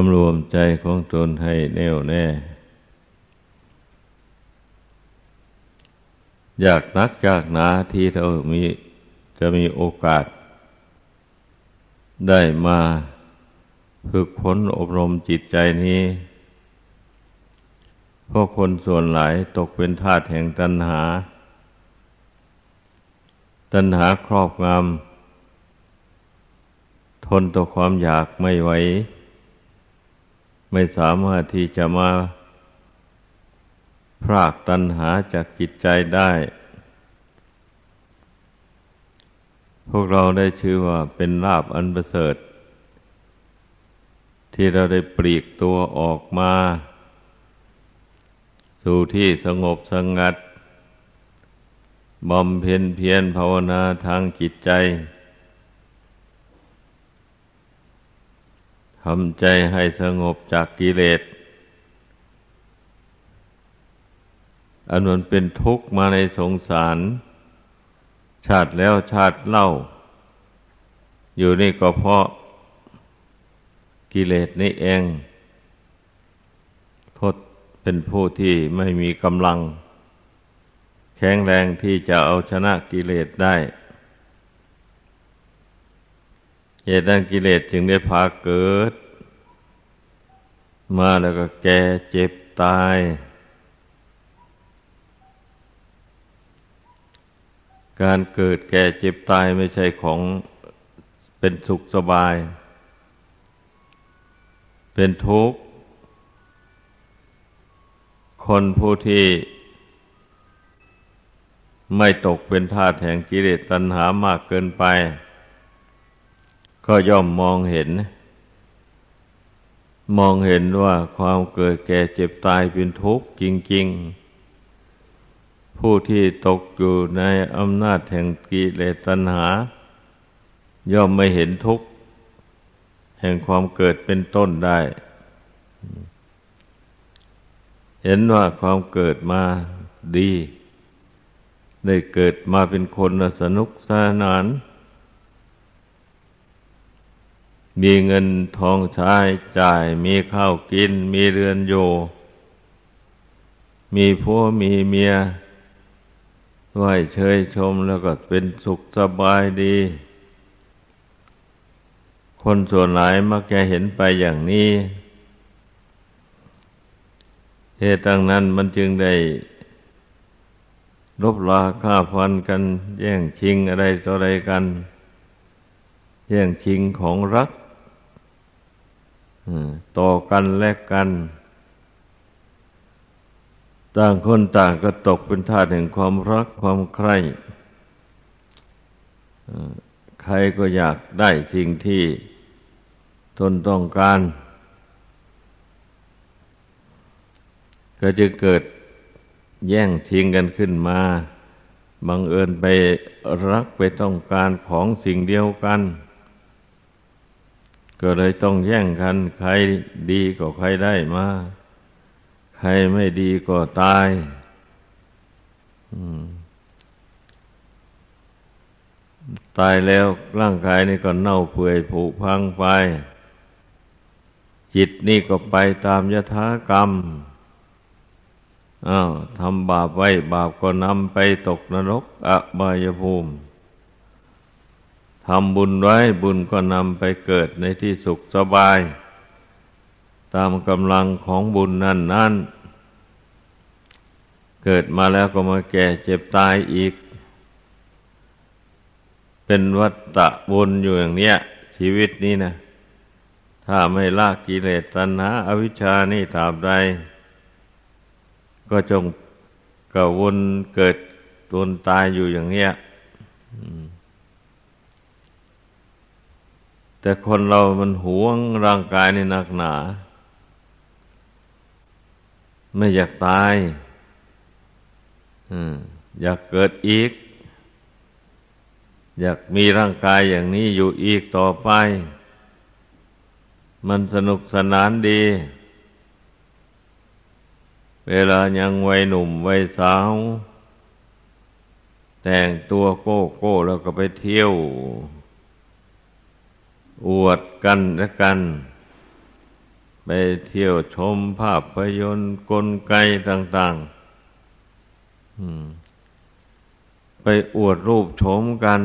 สำรวมใจของตนให้แน่วแน่อยากนักอยากหนาที่เราจะมีโอกาสได้มาฝึกฝนอบรมจิตใจนี้เพราะคนส่วนหลายตกเป็นทาสแห่งตัณหาครอบงำทนต่อความอยากไม่ไหวไม่สามารถที่จะมาพรากตัณหาจากจิตใจได้พวกเราได้ชื่อว่าเป็นลาภอันประเสริฐที่เราได้ปลีกตัวออกมาสู่ที่สงบสงัดบำเพ็ญเพียรภาวนาทางจิตใจทำใจให้สงบจากกิเลสอันนั้นเป็นทุกข์มาในสงสารชาติแล้วชาติเล่าอยู่นี่ก็เพราะกิเลสนี่เองทดเป็นผู้ที่ไม่มีกำลังแข็งแรงที่จะเอาชนะกิเลสได้เหตุนั้นกิเลสจึงได้พาเกิดมาแล้วก็แก่เจ็บตายการเกิดแก่เจ็บตายไม่ใช่ของเป็นสุขสบายเป็นทุกข์คนผู้ที่ไม่ตกเป็นทาสแห่งกิเลสตัณหามากเกินไปก็ย่อมมองเห็นว่าความเกิดแก่เจ็บตายเป็นทุกข์จริงๆผู้ที่ตกอยู่ในอำนาจแห่งกิเลสตัณหาย่อมไม่เห็นทุกข์แห่งความเกิดเป็นต้นได้เห็นว่าความเกิดมาดีได้เกิดมาเป็นคนสนุกสนานมีเงินทองใช้จ่ายมีข้าวกินมีเรือนอยู่มีผัวมีเมียไหวเชยชมแล้วก็เป็นสุขสบายดีคนส่วนหลายมักจะเห็นไปอย่างนี้เหตุดังนั้นมันจึงได้รบราฆ่าฟันกันแย่งชิงอะไรต่ออะไรกันแย่งชิงของรักต่อกันแลกกันต่างคนต่างก็ตกเป็นทาสแห่งความรักความใคร่ใครก็อยากได้สิ่งที่ตนต้องการก็จะเกิดแย่งชิงกันขึ้นมาบังเอิญไปรักไปต้องการของสิ่งเดียวกันก็เลยต้องแย่งกันใครดีก็ใครได้มาใครไม่ดีก็ตายตายแล้วร่างกายนี่ก็เน่าเปื่อยผุพังไปจิตนี่ก็ไปตามยถากรรมทำบาปไว้บาปก็นำไปตกนรกอบายภูมิทำบุญไว้บุญก็นำไปเกิดในที่สุขสบายตามกำลังของบุญนั้นเกิดมาแล้วก็มาแก่เจ็บตายอีกเป็นวัฏฏะวนอยู่อย่างเนี้ยชีวิตนี้นะถ้าไม่ละกิเลสตัณหาอวิชชานี่ตราบใดก็จงกวนเกิดตนตายอยู่อย่างเนี้ยแต่คนเรามันหวงร่างกายนี่หนักหนาไม่อยากตายอยากเกิดอีกอยากมีร่างกายอย่างนี้อยู่อีกต่อไปมันสนุกสนานดีเวลายังวัยหนุ่มวัยสาวแต่งตัวโก้โก้แล้วก็ไปเที่ยวอวดกันและกัน ไปเที่ยวชมภาพยนตร์กลไกต่างๆไปอวดรูปโฉมกัน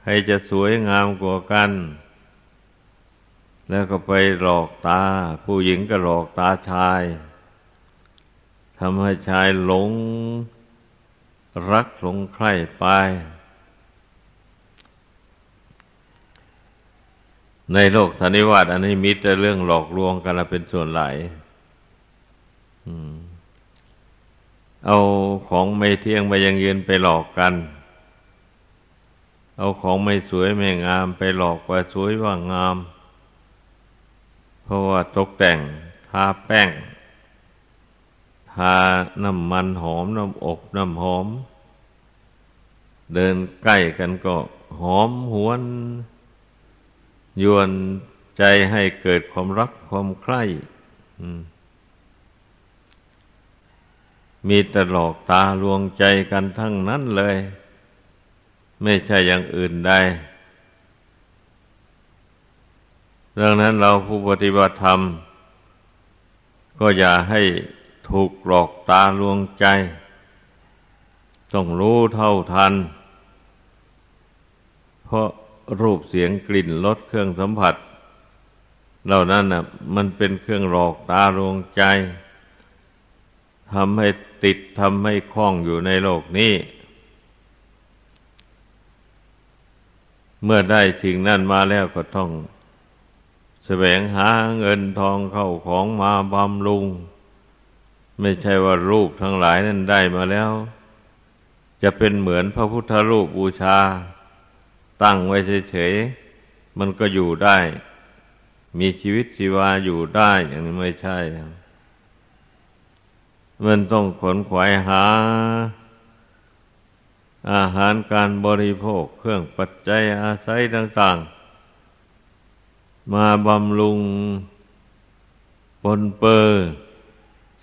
ใครจะสวยงามกว่ากันแล้วก็ไปหลอกตาผู้หญิงก็หลอกตาชายทำให้ชายหลงรักหลงใคร่ไปในโลกสันนิวาตอันนี้มิตรเรื่องหลอกลวงกันละเป็นส่วนหลายเอาของไม่เที่ยงไปยังยืนไปหลอกกันเอาของไม่สวยไม่งามไปหลอกว่าสวยว่างามเพราะว่าตกแต่งทาแป้งทาน้ำมันหอมน้ำอบน้ำหอมเดินใกล้กันก็หอมหวนยวนใจให้เกิดความรักความใคร่มีแต่หลอกตาลวงใจกันทั้งนั้นเลยไม่ใช่อย่างอื่นใดดังนั้นเราผู้ปฏิบัติธรรมก็อย่าให้ถูกหลอกตาลวงใจต้องรู้เท่าทันเพราะรูปเสียงกลิ่นรสเครื่องสัมผัสเหล่านั้นน่ะมันเป็นเครื่องหลอกตาลวงใจทำให้ติดทำให้คล้องอยู่ในโลกนี้เมื่อได้สิ่งนั้นมาแล้วก็ต้องแสวงหาเงินทองเข้าของมาบำรุงไม่ใช่ว่ารูปทั้งหลายนั้นได้มาแล้วจะเป็นเหมือนพระพุทธรูปบูชาตั้งไว้เฉยๆมันก็อยู่ได้มีชีวิตชีวาอยู่ได้อย่างนี้ไม่ใช่มันต้องขนขวายหาอาหารการบริโภคเครื่องปัจจัยอาศัยต่างๆมาบำรุงปนเปื้อ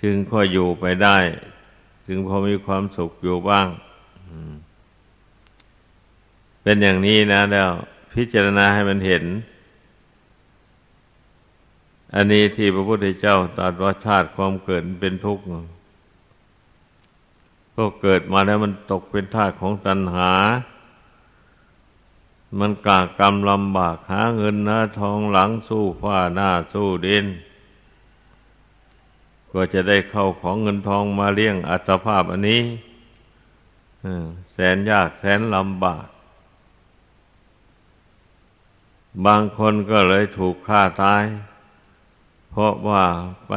จึงค่อยอยู่ไปได้จึงพอมีความสุขอยู่บ้างเป็นอย่างนี้นะแล้วพิจารณาให้มันเห็นอันนี้ที่พระพุทธเจ้าตรัสว่าชาติความเกิดเป็นทุกข์ก็เกิดมาแล้วมันตกเป็นทาสของตัณหามันกากกรรมลำบากหาเงินหาทองหลังสู้ฟ้าหน้าสู้ดินก็จะได้เข้าของเงินทองมาเลี้ยงอัตภาพอันนี้แสนยากแสนลำบากบางคนก็เลยถูกฆ่าตายเพราะว่าไป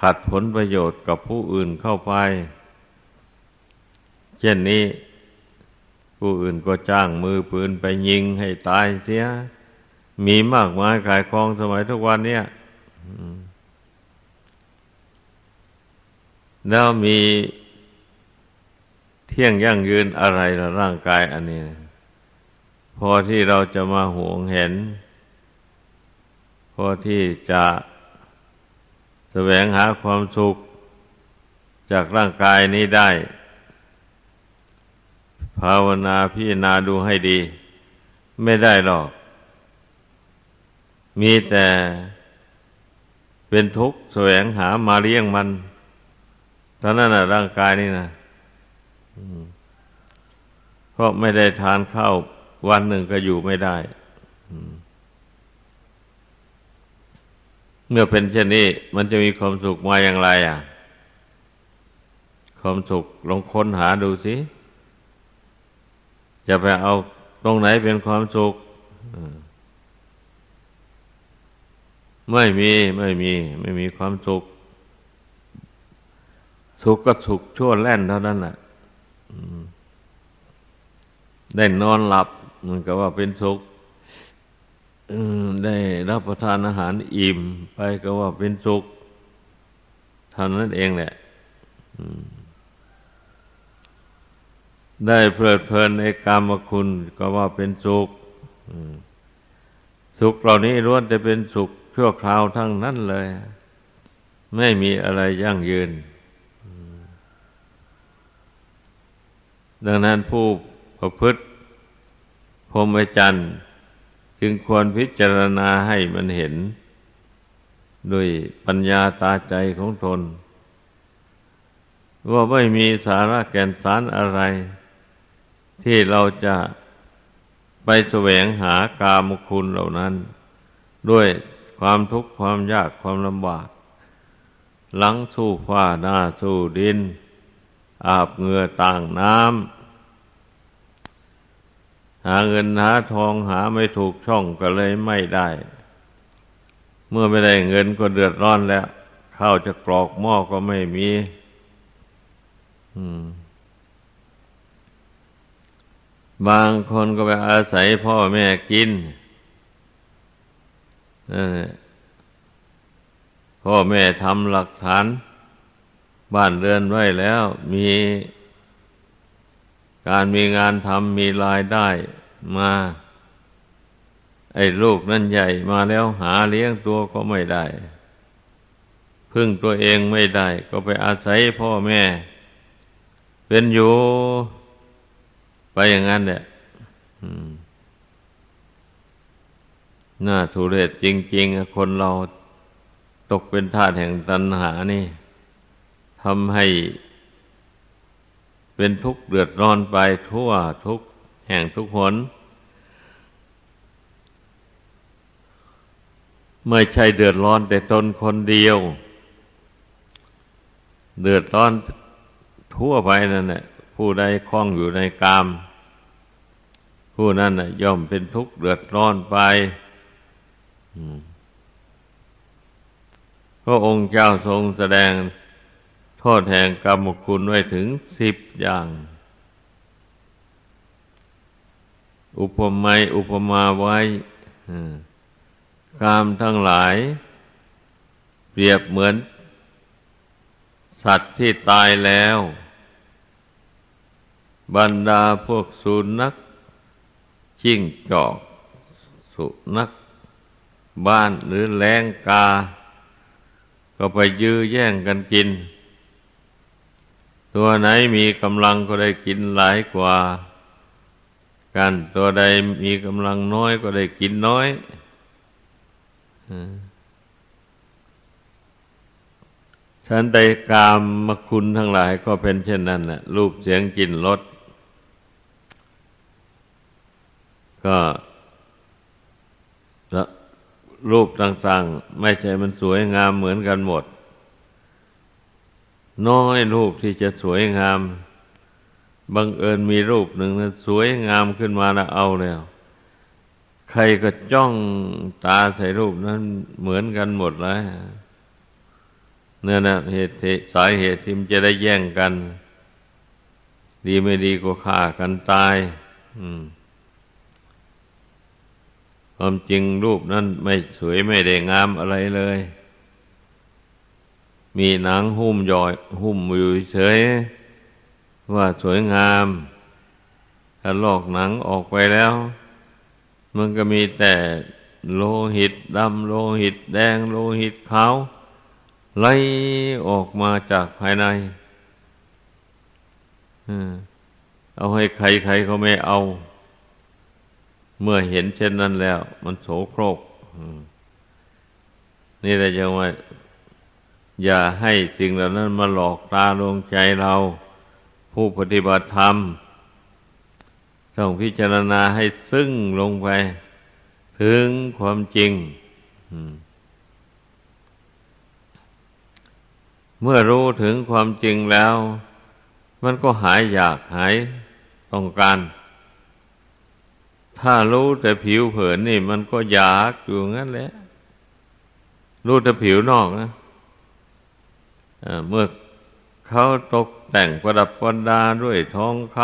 ขัดผลประโยชน์กับผู้อื่นเข้าไปเช่นนี้ผู้อื่นก็จ้างมือปืนไปยิงให้ตายเสียมีมากมายขายของสมัยทุกวันเนี้ยแล้วมีเที่ยงยั่งยืนอะไรล่ะร่างกายอันนี้พอที่เราจะมาหวงเห็นพอที่จะแสวงหาความสุขจากร่างกายนี้ได้ภาวนาพิจารณาดูให้ดีไม่ได้หรอกมีแต่เป็นทุกข์แสวงหามาเลี้ยงมันตอนนั้นน่ะร่างกายนี่นะเพราะไม่ได้ทานข้าววันหนึ่งก็อยู่ไม่ได้เมื่อเป็นเช่นนี้มันจะมีความสุขมาอย่างไรอ่ะความสุขลองค้นหาดูสิจะไปเอาตรงไหนเป็นความสุขไม่มีความสุขสุขก็สุขชั่วแล่นเท่านั้นแหละได้นอนหลับมันก็ว่าเป็นสุขได้รับประทานอาหารอิ่มไปก็ว่าเป็นสุขเท่านั้นเองแหละได้เพลิดเพลินในกามคุณก็ว่าเป็นสุขสุขเหล่านี้ล้วนแต่เป็นสุขชั่วคราวทั้งนั้นเลยไม่มีอะไรยั่งยืนดังนั้นผู้ประพฤติพรหมจรรย์จึงควรพิจารณาให้มันเห็น ด้วยปัญญาตาใจของตนว่าไม่มีสาระแก่นสารอะไรที่เราจะไปแสวงหากามคุณเหล่านั้นด้วยความทุกข์ความยากความลำบากหลังสู้ฟ้าหน้าสู้ดินอาบเหงื่อต่างน้ำหาเงินหาทองหาไม่ถูกช่องก็เลยไม่ได้เมื่อไม่ได้เงินก็เดือดร้อนแล้วข้าวจะกรอกหม้อก็ไม่มีบางคนก็ไปอาศัยพ่อแม่กินพ่อแม่ทำหลักฐานบ้านเรือนไว้แล้วมีการมีงานทำมีรายได้มาไอ้ลูกนั่นใหญ่มาแล้วหาเลี้ยงตัวก็ไม่ได้พึ่งตัวเองไม่ได้ก็ไปอาศัยพ่อแม่เป็นอยู่ไปอย่างนั้นแหละน่าทุเรศจริงๆคนเราตกเป็นทาสแห่งตัณหานี่ทำให้เป็นทุกข์เดือดร้อนไปทั่วทุกแห่งทุกหนไม่ใช่เดือดร้อนแต่ตนคนเดียวเดือดร้อนทั่วไปนั่นแหละผู้ใดคล้องอยู่ในกามผู้นั้นน่ะย่อมเป็นทุกข์เดือดร้อนไปพระองค์เจ้าทรงแสดงโทษแห่งกามคุณไว้ถึง10 อย่างอุปมาอุปมาไว้กามทั้งหลายเปรียบเหมือนสัตว์ที่ตายแล้วบรรดาพวกสุนัขจิ้งจอกสุนัขบ้านหรือแล้งกาก็ไปยื้อแย่งกันกินตัวไหนมีกำลังก็ได้กินหลายกว่ากันตัวใดมีกำลังน้อยก็ได้กินน้อยฉันใดกามคุณทั้งหลายก็เป็นเช่นนั้นน่ะรูปเสียงกลิ่นรสก็รูปต่างๆไม่ใช่มันสวยงามเหมือนกันหมดน้อยรูปที่จะสวยงามบังเอิญมีรูปหนึ่งสวยงามขึ้นมาแล้วเอาแล้วใครก็จ้องตาใส่รูปนั้นเหมือนกันหมดเลยนั่นน่ะเหตุสาเหตุที่มันจะได้แย่งกันดีไม่ดีก็ฆ่ากันตายความจริงรูปนั้นไม่สวยไม่ได้งามอะไรเลยมีหนังหุ้มย่อยหุ้มอยู่เฉยว่าสวยงามถ้าลอกหนังออกไปแล้วมันก็มีแต่โลหิตดำโลหิตแดงโลหิตขาวไหลออกมาจากภายในเอาให้ใครๆเขาไม่เอาเมื่อเห็นเช่นนั้นแล้วมันโสโครกนี่แหละจังว่าอย่าให้สิ่งเหล่านั้นมาหลอกตาลวงใจเราผู้ปฏิบัติธรรมต้องพิจารณาให้ซึ้งลงไปถึงความจริงเมื่อรู้ถึงความจริงแล้วมันก็หายอยากหายต้องการถ้ารู้แต่ผิวเผินนี่มันก็อยากอยู่งั้นแหละรู้แต่ผิวนอกนะเมื่อเขาตกแต่งประดับประดาด้วยทองค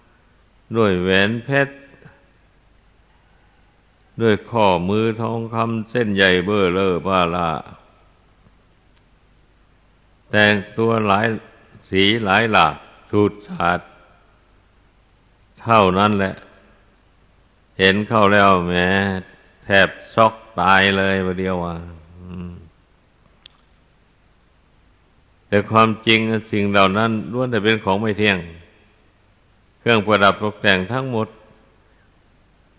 ำด้วยแหวนเพชรด้วยข้อมือทองคำเส้นใหญ่เบ้อเร่อบ้าล่าแต่งตัวหลายสีหลายหลากชูดฉาดเท่านั้นแหละเห็นเข้าแล้วแหมแทบช็อกตายเลยประเดี๋ยวว่าแต่ความจริงสิ่งเหล่านั้นล้วนแต่เป็นของไม่เที่ยงเครื่องประดับตกแต่งทั้งหมด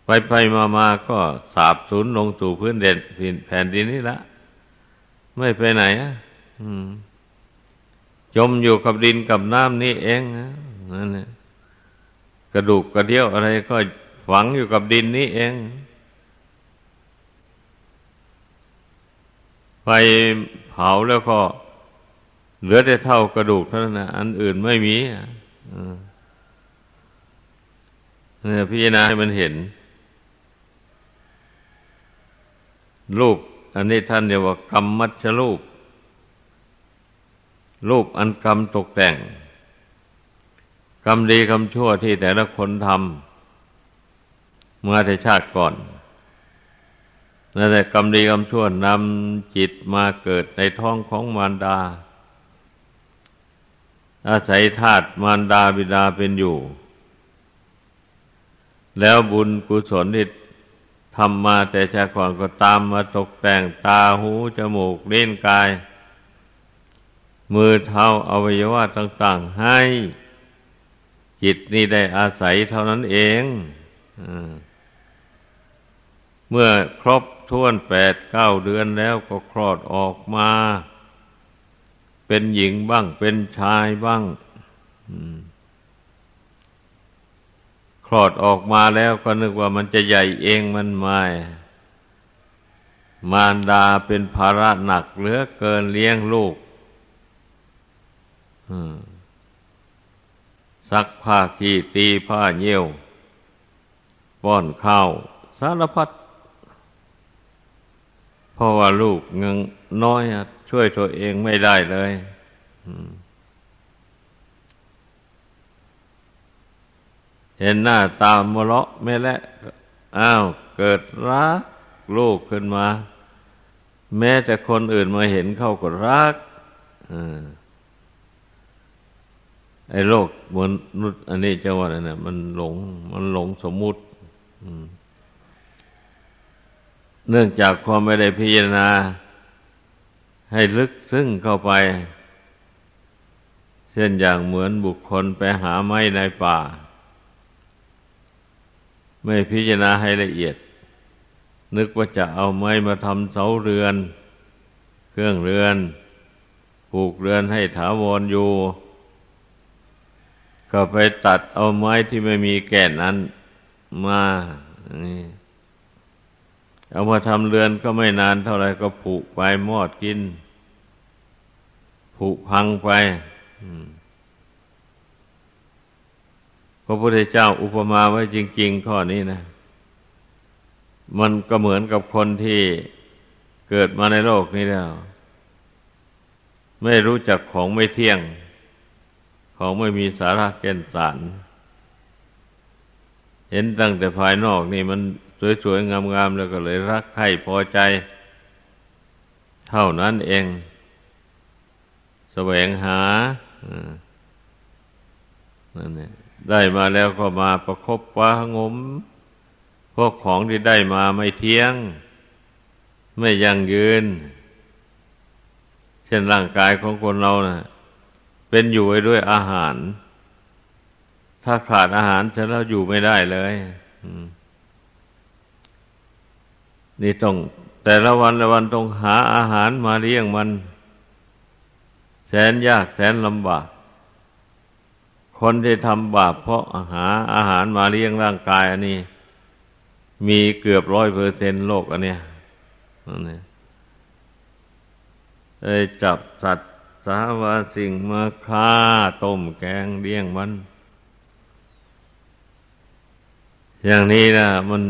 ไปๆมาๆก็สาบสูญลงสู่พื้นแผ่นดินนี่ละ ไม่ไปไหนจมอยู่กับดินกับน้ำนี่เองนะนั่นแหละกระดูกกระเดี่ยวอะไรก็ฝังอยู่กับดินนี่เองไฟเผาแล้วก็เหลือแต่เท่ากระดูกเท่านั้นนะอันอื่นไม่มีเนี่ยพิจารณาให้มันเห็นรูปอันนี้ท่านเรียกว่ากรรมมัชรูปรูปอันกรรมตกแต่งกรรมดีกรรมชั่วที่แต่ละคนทำเมื่อแต่ชาติก่อนนั่นแหละกรรมดีกรรมชั่วนำจิตมาเกิดในท้องของมารดาอาศัยธาตุมารดาบิดาเป็นอยู่แล้วบุญกุศลที่ทำมาแต่ชาติก่อนก็ตามมาตกแต่งตาหูจมูกลิ้นกายมือเท้าอวัยวะต่างๆให้จิตนี่ได้อาศัยเท่านั้นเองเมื่อครบถ้วน 8-9 เดือนแล้วก็คลอดออกมาเป็นหญิงบ้างเป็นชายบ้างคลอดออกมาแล้วก็นึกว่ามันจะใหญ่เองมันไม่มารดาเป็นภาระหนักเหลือเกินเลี้ยงลูกซักผ้าขี้ตีผ้าเยี่ยวป้อนข้าวสารพัดเพราะว่าลูกยังน้อยช่วยตัวเองไม่ได้เลยเห็นหน้าตามมะเลาะไม่และอ้าวเกิดรักลูกขึ้นมาแม้แต่คนอื่นมาเห็นเข้าก็รักไอ้โลกมนุษย์อันนี้เจ้าว่าอะไรนะมันหลงสมมุติเนื่องจากความไม่ได้พิจารณาให้ลึกซึ้งเข้าไปเช่นอย่างเหมือนบุคคลไปหาไม้ในป่าไม่พิจารณาให้ละเอียดนึกว่าจะเอาไม้มาทำเสาเรือนเครื่องเรือนผูกเรือนให้ถาวรอยู่ก็ไปตัดเอาไม้ที่ไม่มีแก่นนั้นมาเอามาทำเรือนก็ไม่นานเท่าไรก็ผุไปมอดกินผุพังไปพระพุทธเจ้าอุปมาไว้จริงๆข้อนี้นะมันก็เหมือนกับคนที่เกิดมาในโลกนี้แล้วไม่รู้จักของไม่เที่ยงของไม่มีสาระแก่นสารเห็นตั้งแต่ภายนอกนี่มันสวยๆงามๆแล้วก็เลยรักใคร่พอใจเท่านั้นเองแสวงหานั่นแหละได้มาแล้วก็มาประคบประงมพวกของที่ได้มาไม่เที่ยงไม่ยั่งยืนเช่นร่างกายของคนเราน่ะเป็นอยู่ด้วยอาหารถ้าขาดอาหารฉันแล้วอยู่ไม่ได้เลยนี่ต้องแต่ละวันละวันต้องหาอาหารมาเลี้ยงมันแสนยากแสนลำบากคนที่ทำบาปเพราะหาอาหารมาเลี้ยงร่างกายอันนี้มีเกือบ 100% โลกอันเนี้ยไอ้จับสัตว์สาวาสิ่งมาฆ่าต้มแกงเลี้ยงมันอย่างนี้นะมัน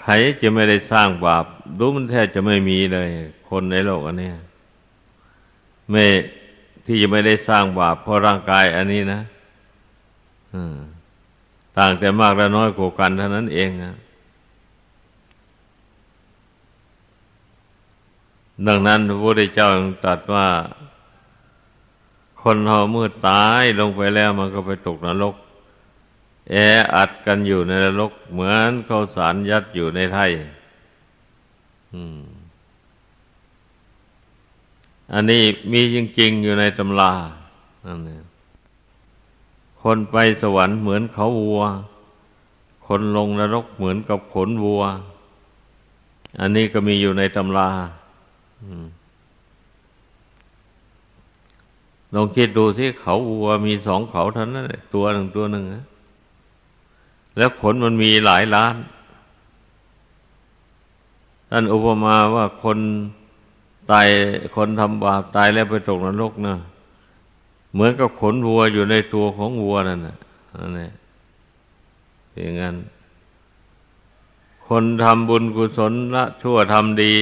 ใครจะไม่ได้สร้างบาปดูมันแทบจะไม่มีเลยคนในโลกอันนี้ไม่ที่จะไม่ได้สร้างบาปเพราะร่างกายอันนี้นะต่างแต่มากและน้อยกว่ากันเท่านั้นเองนะดังนั้นพระพุทธเจ้าตรัสว่าคนเราเมื่อตายลงไปแล้วมันก็ไปตกนรกแออัดกันอยู่ในนรกเหมือนข้าวสารยัดอยู่ในไถ่อันนี้มีจริงๆอยู่ในตำรานั่นเองคนไปสวรรค์เหมือนเขาวัวคนลงนรกเหมือนกับขนวัวอันนี้ก็มีอยู่ในตำรา ลองคิดดูที่เขาวัวมีสองเขาเท่านั้นตัวหนึ่งแล้วขนมันมีหลายล้านท่านอุปมาว่าคนตายคนทำบาปตายแล้วไปตกนรกนะเหมือนกับขนวัวอยู่ในตัวของวัวนั่นนะนี่อย่างนั้นคนทำบุญกุศลละชั่วทำดี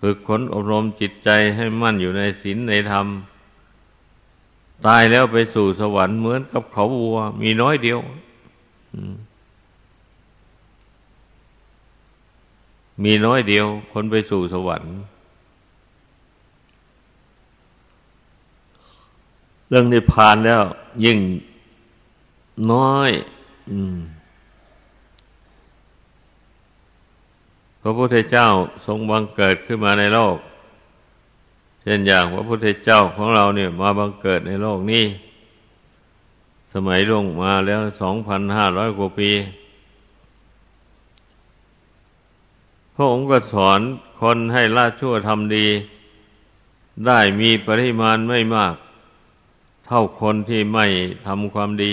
ฝึกขนอบรมจิตใจให้มั่นอยู่ในศีลในธรรมตายแล้วไปสู่สวรรค์เหมือนกับเขาวัวมีน้อยเดียวคนไปสู่สวรรค์เรื่องนิพพานแล้วยิ่งน้อยพระพุทธเจ้าทรงบังเกิดขึ้นมาในโลกเช่นอย่างพระพุทธเจ้าของเราเนี่ยมาบังเกิดในโลกนี้สมัยล่วงมาแล้ว 2,500 กว่าปีพระองค์ก็สอนคนให้ละชั่วทำดีได้มีปริมาณไม่มากเท่าคนที่ไม่ทำความดี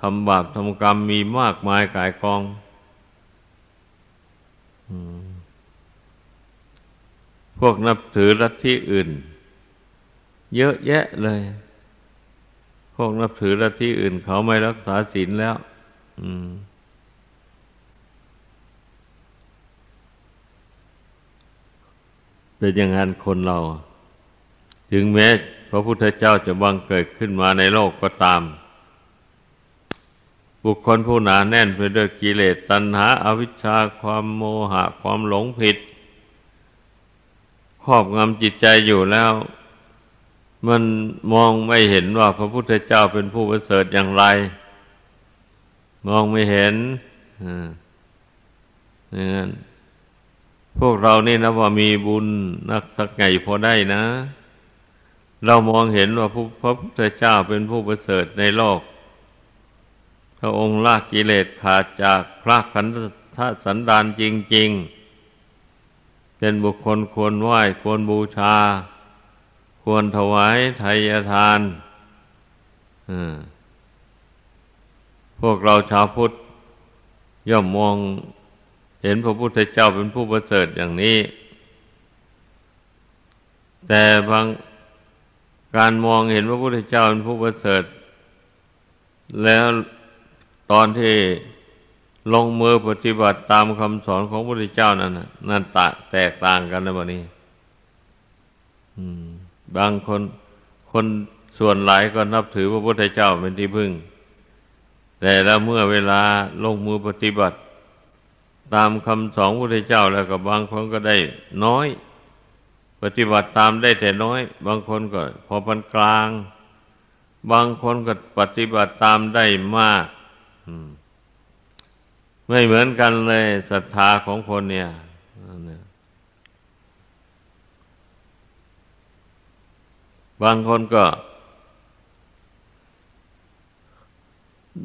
ทำบาปทำกรรมมีมากมายก่ายกองพวกนับถือลัทธิอื่นเยอะแยะเลยพวกนับถือลัทธิอื่นเขาไม่รักษาศีลแล้วแต่อย่างนั้นคนเราถึงแม้พระพุทธเจ้าจะบังเกิดขึ้นมาในโลกก็ตามบุคคลผู้หนาแน่นไปด้วยกิเลสตัณหาอวิชชาความโมหะความหลงผิดครอบงำจิตใจอยู่แล้วมันมองไม่เห็นว่าพระพุทธเจ้าเป็นผู้ประเสริฐอย่างไรมองไม่เห็นนั่นพวกเรานี่นะว่ามีบุญนักสักไงพอได้นะเรามองเห็นว่าพระพุทธเจ้าเป็นผู้ประเสริฐในโลกพระองค์ละกิเลสขาดจากพระขันธสันดานจริงๆเป็นบุคคลควรไหว้ควรบูชาควรถวายไทยทานพวกเราชาวพุทธย่อมมองเห็นพระพุทธเจ้าเป็นผู้ประเสริฐอย่างนี้แต่บางการมองเห็นพระพุทธเจ้าเป็นผู้ประเสริฐแล้วตอนที่ลงมือปฏิบัติตามคำสอนของพระพุทธเจ้านั่นแตกต่างกันนะบัดนี้บางคนส่วนหลายก็นับถือพระพุทธเจ้าเป็นที่พึ่งแต่แล้วเมื่อเวลาลงมือปฏิบัติตามคำสอนพระพุทธเจ้าแล้วก็บางคนก็ได้น้อยปฏิบัติตามได้แต่น้อยบางคนก็พอปานกลางบางคนก็ปฏิบัติตามได้มากไม่เหมือนกันเลยศรัทธาของคนเนี่ยบางคนก็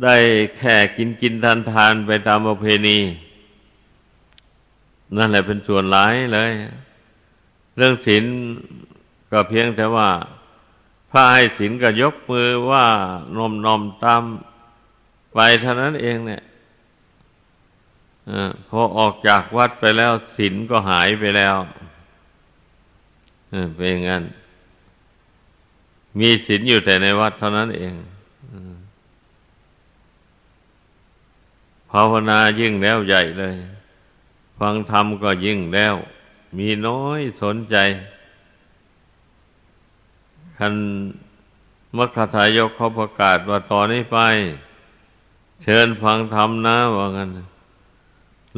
ได้แค่กินทานไปตามประเพณีนั่นแหละเป็นส่วนหลายเลยเรื่องศีลก็เพียงแต่ว่าพระให้ศีลก็ยกมือว่านมตามไปเท่านั้นเองเนี่ยพอออกจากวัดไปแล้วศีลก็หายไปแล้วเป็นอย่างนั้นมีศีลอยู่แต่ในวัดเท่านั้นเองภาวนายิ่งแล้วใหญ่เลยฟังธรรมก็ยิ่งแล้วมีน้อยสนใจคันมัคคทายกเขาประกาศว่าต่อนี้ไปเชิญฟังธรรมนะว่างั้น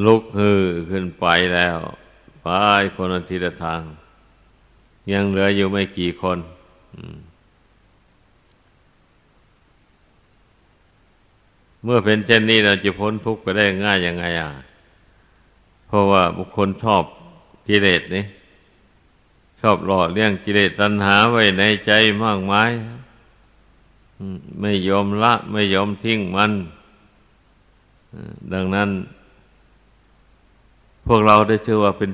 ลุกฮือขึ้นไปแล้วไปคนละทิศทางยังเหลืออยู่ไม่กี่คนเมื่อเป็นเช่นนี้เราจะพ้นทุกข์ไปได้ง่ายยังไงเพราะว่าบุคคลชอบกิเลสนี่ชอบหล่อเลี้ยงกิเลสตัณหาไว้ในใจมากมายไม่ยอมละไม่ยอมทิ้งมันดังนั้นพวกเราได้ชื่อว่าเป็น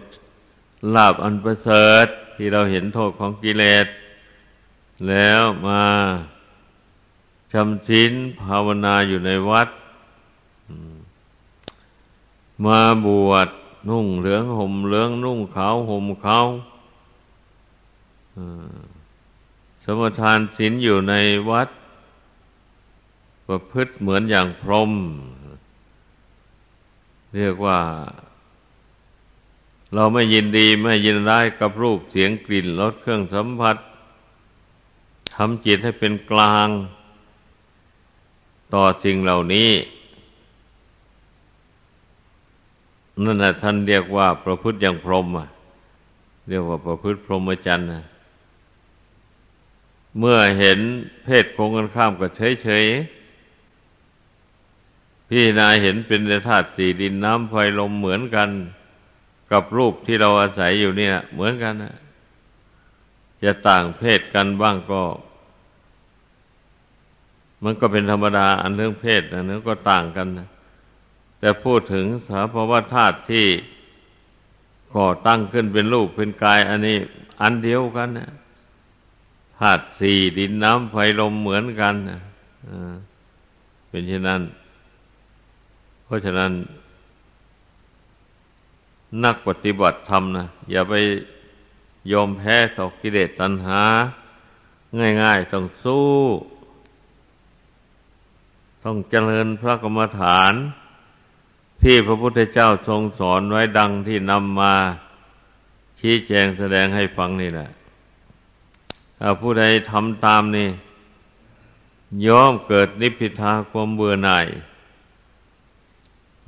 ลาภอันประเสริฐที่เราเห็นโทษของกิเลส แล้วมาจำศีลภาวนาอยู่ในวัดมาบวชนุ่งเหลืองห่มเหลืองนุ่งขาวห่มขาวสมทานศีลอยู่ในวัดประพฤติเหมือนอย่างพรหมเรียกว่าเราไม่ยินดีไม่ยินร้ายกับรูปเสียงกลิ่นรสเครื่องสัมผัสทำจิตให้เป็นกลางต่อสิ่งเหล่านี้นั่นน่ะท่านเรียกว่าประพฤติอย่างพรหมเรียกว่าประพฤติพรหมจรรย์เมื่อเห็นเพศตรงกันข้ามก็เฉยๆพี่นายเห็นเป็นธาตุสี่ดินน้ำไฟลมเหมือนกันกับรูปที่เราอาศัยอยู่เนี่ยเหมือนกันนะจะต่างเพศกันบ้างก็มันก็เป็นธรรมดาอันเรื่องเพศนะก็ต่างกันนะแต่พูดถึงสภาวะธาตุที่ก่อตั้งขึ้นเป็นรูปเป็นกายอันนี้อันเดียวกันนะธาตุสี่ดินน้ำไฟลมเหมือนกันนะเป็นเช่นนั้นเพราะฉะนั้นนักปฏิบัติธรรมนะอย่าไปยอมแพ้ต่อกิเลสตัณหาง่ายๆต้องสู้ต้องเจริญพระกรรมฐานที่พระพุทธเจ้าทรงสอนไว้ดังที่นำมาชี้แจงแสดงให้ฟังนี่แหละถ้าผู้ใดทำตามนี่ย่อมเกิดนิพพิทาความเบื่อหน่าย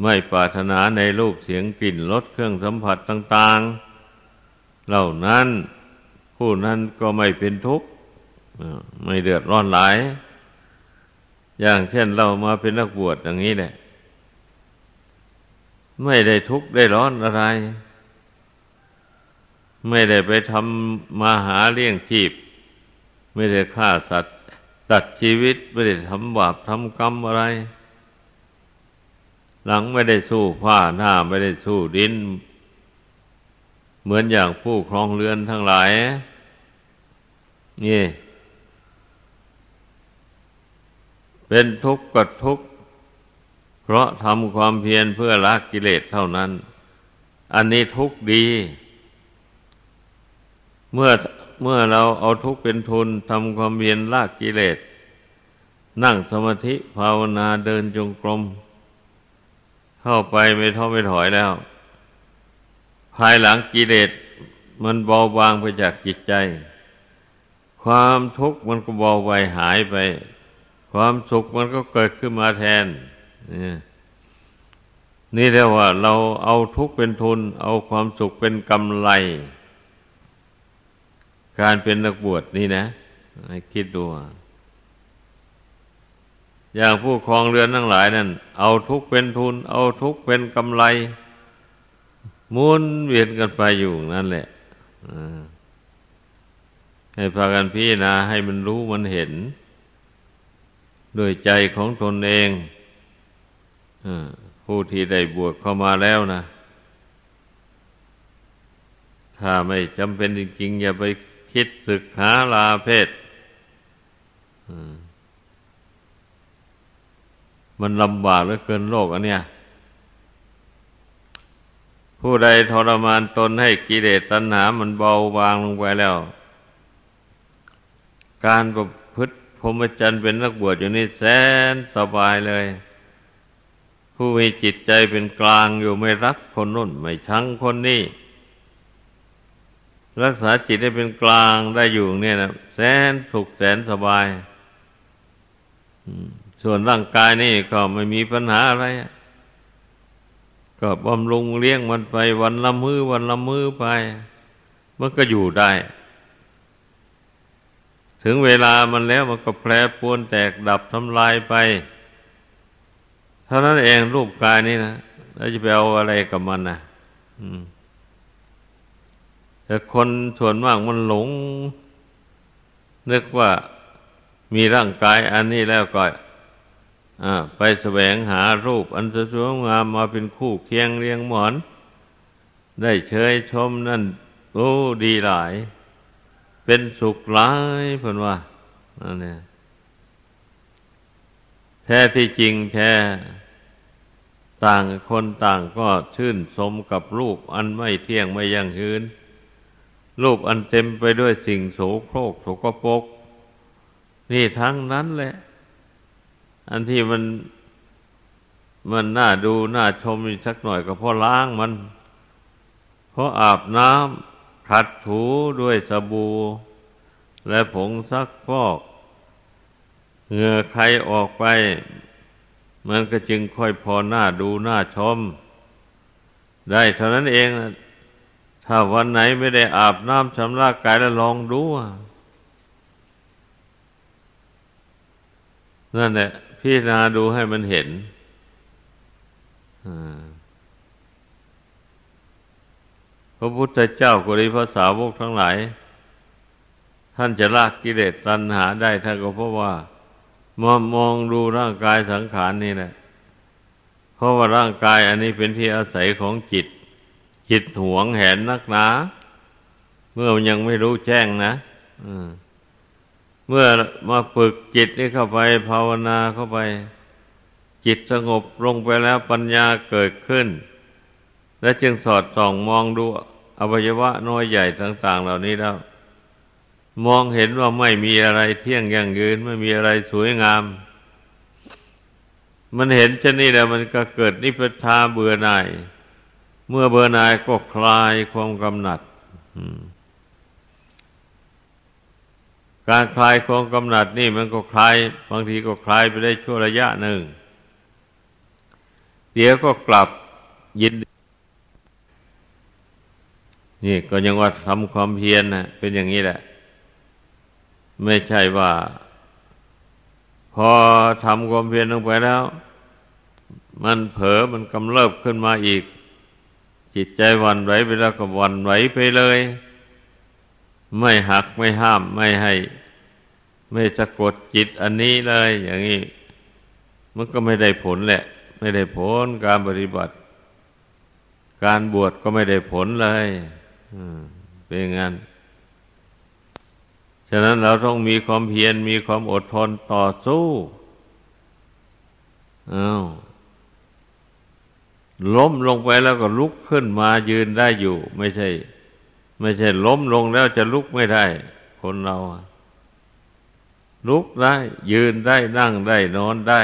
ไม่ปรารถนาในรูปเสียงกลิ่นรสเครื่องสัมผัสต่างๆเหล่านั้นผู้นั้นก็ไม่เป็นทุกข์ไม่เดือดร้อนหลายอย่างเช่นเรามาเป็นนักบวชอย่างนี้แหละไม่ได้ทุกข์ได้ร้อนอะไรไม่ได้ไปทำมาหาเลี้ยงชีพไม่ได้ฆ่าสัตว์ตัดชีวิตไม่ได้ทำบาปทำกรรมอะไรหลังไม่ได้สู้ผ้าหน้าไม่ได้สู้ดินเหมือนอย่างผู้ครองเรือนทั้งหลายนี่เป็นทุกข์ก็ทุกข์เพราะทำความเพียรเพื่อละกิเลสเท่านั้นอันนี้ทุกข์ดีเมื่อเราเอาทุกข์เป็นทุนทำความเพียรละกิเลสนั่งสมาธิภาวนาเดินจงกรมเข้าไปไม่ท้อไม่ถอยแล้วภายหลังกิเลสมันเบาบางไปจากจิตใจความทุกข์มันก็เบาไปหายไปความสุขมันก็เกิดขึ้นมาแทนนี่เรียกว่าเราเอาทุกข์เป็นทุนเอาความสุขเป็นกำไรการเป็นนักบวชนี่นะให้คิดดูอย่างผู้ครองเรือนทั้งหลายนั่นเอาทุกข์เป็นทุนเอาทุกข์เป็นกำไรหมุนเวียนกันไปอยู่นั่นแหละให้พากันพิจารณาให้มันรู้มันเห็นด้วยใจของตนเองผู้ที่ได้บวชเข้ามาแล้วนะถ้าไม่จำเป็นจริงๆอย่าไปคิดศึกษาลาเพศมันลำบากเหลือเกินโลกอันเนี้ยผู้ใดทรมานตนให้กิเลสตัณหามันเบาบางลงไปแล้วการประพฤติพรหมจรรย์เป็นนักบวชอยู่นี่แสนสบายเลยผู้มีจิตใจเป็นกลางอยู่ไม่รักคนนู้นไม่ชังคนนี้รักษาจิตให้เป็นกลางได้อยู่เนี่ยนะแสนสุขแสนสบายส่วนร่างกายนี่ก็ไม่มีปัญหาอะไรก็บำรุงเลี้ยงมันไปวันละมื้อไปมันก็อยู่ได้ถึงเวลามันแล้วมันก็แปรปรวนแตกดับทำลายไปเท่านั้นเองรูปกายนี่นะแล้วจะไปเอาอะไรกับมันนะแต่คนส่วนมากมันหลงนึกว่ามีร่างกายอันนี้แล้วก็ไปแสวงหารูปอันสวยงามมาเป็นคู่เคียงเรียงหมอนได้เชยชมนั่นโอ้ดีหลาย เป็นสุขหลายเพิ่นว่านั่นเนี่ยแท้ที่จริงแท้ต่างคนต่างก็ชื่นชมกับรูปอันไม่เที่ยงไม่ยั่งยืนรูปอันเต็มไปด้วยสิ่งโสโครกสกปรกนี่ทั้งนั้นแหละอันที่มันน่าดูน่าชมอีกสักหน่อยก็เพราะล้างมันเพราะอาบน้ำขัดถูด้วยสบู่และผงซักฟอกเหงื่อใครออกไปมันก็จึงค่อยพอหน้าดูหน้าชมได้เท่านั้นเองถ้าวันไหนไม่ได้อาบน้ำชำระกายแล้วลองดูนั่นแหละพิจารณาดูให้มันเห็นพระพุทธเจ้าก็ดีพระสาวกทั้งหลายท่านจะละกิเลสตัณหาได้ท่านก็เพราะว่ามองดูร่างกายสังขารนี่แหละเพราะว่าร่างกายอันนี้เป็นที่อาศัยของจิตจิตหวงแหนนักหนาเมื่อมันยังไม่รู้แจ้งนะเมื่อมาฝึกจิตนี่เข้าไปภาวนาเข้าไปจิตสงบลงไปแล้วปัญญาเกิดขึ้นและจึงสอดส่องมองดูอวัยวะน้อยใหญ่ต่างๆเหล่านี้แล้วมองเห็นว่าไม่มีอะไรเที่ยงยั่งยืนไม่มีอะไรสวยงามมันเห็นเช่นนี้แล้วมันก็เกิดนิพพทาเบื่อหน่ายเมื่อเบื่อหน่ายก็คลายความกำหนัดการคลายความกำหนัดนี่มันก็คลายบางทีก็คลายไปได้ชั่วระยะหนึ่งเดี๋ยวก็กลับยินดีนี่ก็ยังว่าทำความเพียรนะเป็นอย่างนี้แหละไม่ใช่ว่าพอทำความเพียรลงไปแล้วมันเผลอมันกำเริบขึ้นมาอีกจิตใจหวั่นไหวไปแล้วก็หวั่นไหวไปเลยไม่หักไม่ห้ามไม่ให้ไม่สะกดจิตอันนี้เลยอย่างนี้มันก็ไม่ได้ผลแหละไม่ได้ผลการปฏิบัติการบวชก็ไม่ได้ผลเลยเป็นงั้นฉะนั้นเราต้องมีความเพียรมีความอดทนต่อสู้ล้มลงไปแล้วก็ลุกขึ้นมายืนได้อยู่ไม่ใช่ล้มลงแล้วจะลุกไม่ได้คนเราลุกได้ยืนได้นั่งได้นอนได้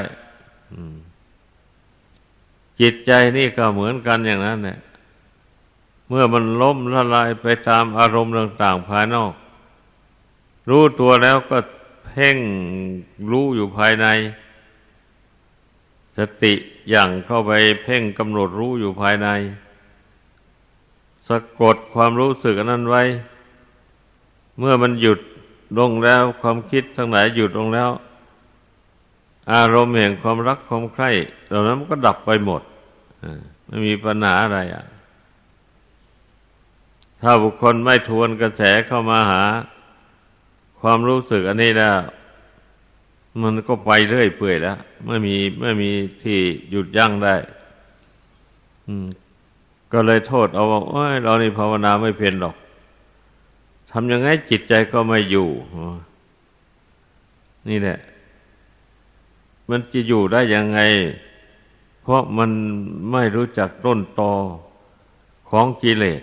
จิตใจนี่ก็เหมือนกันอย่างนั้นแหละเมื่อมันล้มละลายไปตามอารมณ์ต่างๆภายนอกรู้ตัวแล้วก็เพ่งรู้อยู่ภายในสติอย่างเข้าไปเพ่งกำหนดรู้อยู่ภายในสะกดความรู้สึกนั้นไว้เมื่อมันหยุดลงแล้วความคิดทั้งหลายหยุดลงแล้วอารมณ์แห่งความรักความใคร่เหล่านั้นมันก็ดับไปหมดไม่มีปัญหาอะไรถ้าบุคคลไม่ทวนกระแสเข้ามาหาความรู้สึกอันนี้แล้วมันก็ไปเรื่อยเปื่อยแล้วไม่มีที่หยุดยั้งได้ก็เลยโทษเอาว่าโอ๊ยเรานี่ภาวนาไม่เพียรหรอกทำยังไงจิตใจก็ไม่อยู่นี่แหละมันจะอยู่ได้ยังไงเพราะมันไม่รู้จักต้นตอของกิเลส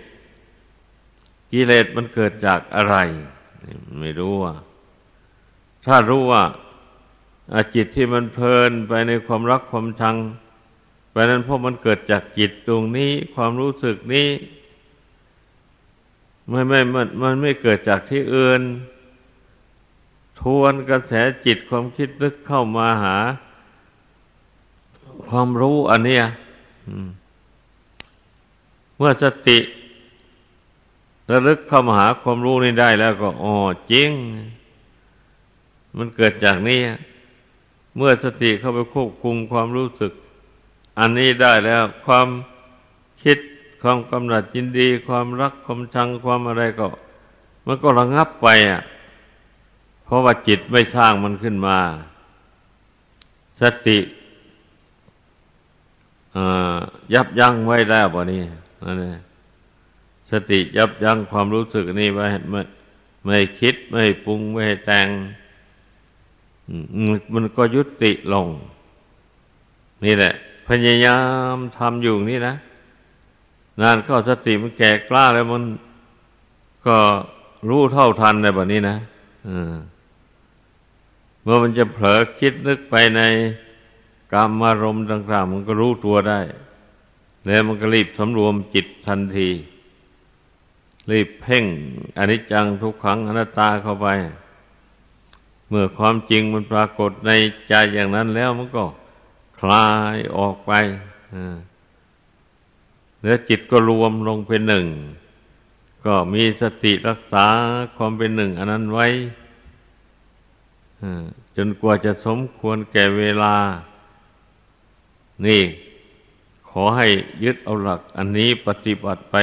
กิเลสมันเกิดจากอะไรไม่รู้ถ้ารู้ว่าจิตที่มันเพลินไปในความรักความชังไปนั้นเพราะมันเกิดจากจิตตรงนี้ความรู้สึกนี้มันไม่เกิดจากที่อื่นทวนกระแสจิตความคิดนึกเข้ามาหาความรู้อันเนี้ยเมื่อสติระลึกเข้ามาหาความรู้นี้ได้แล้วก็อ๋อจริงมันเกิดจากนี้เมื่อสติเข้าไปควบคุมความรู้สึกอันนี้ได้แล้วความคิดความกำหนัดยินดีความรักความชังความอะไรก็มันก็ระงับไปเพราะว่าจิตไม่สร้างมันขึ้นมาสติยับยั้งไว้แล้วบ่นี่นั่นแหละสติยับยั้งความรู้สึกนี้ไว้ ไม่คิดไม่ปรุงไม่แต่งมันก็ยุติลงนี่แหละพยายามทำอยู่นี่นะนานก็สติมันแก่กล้าแล้วมันก็รู้เท่าทันในแบบนี้นะเมื่อมันจะเผลอคิดนึกไปในกามารมณ์ต่างๆมันก็รู้ตัวได้แล้วมันก็รีบสำรวมจิตทันทีรีบเพ่งอนิจจังทุกขังอนัตตาเข้าไปเมื่อความจริงมันปรากฏในใจอย่างนั้นแล้วมันก็คลายออกไปแล้วจิตก็รวมลงเป็นหนึ่งก็มีสติรักษาความเป็นหนึ่งอันนั้นไว้จนกว่าจะสมควรแก่เวลานี่ขอให้ยึดเอาหลักอันนี้ปฏิบัติไป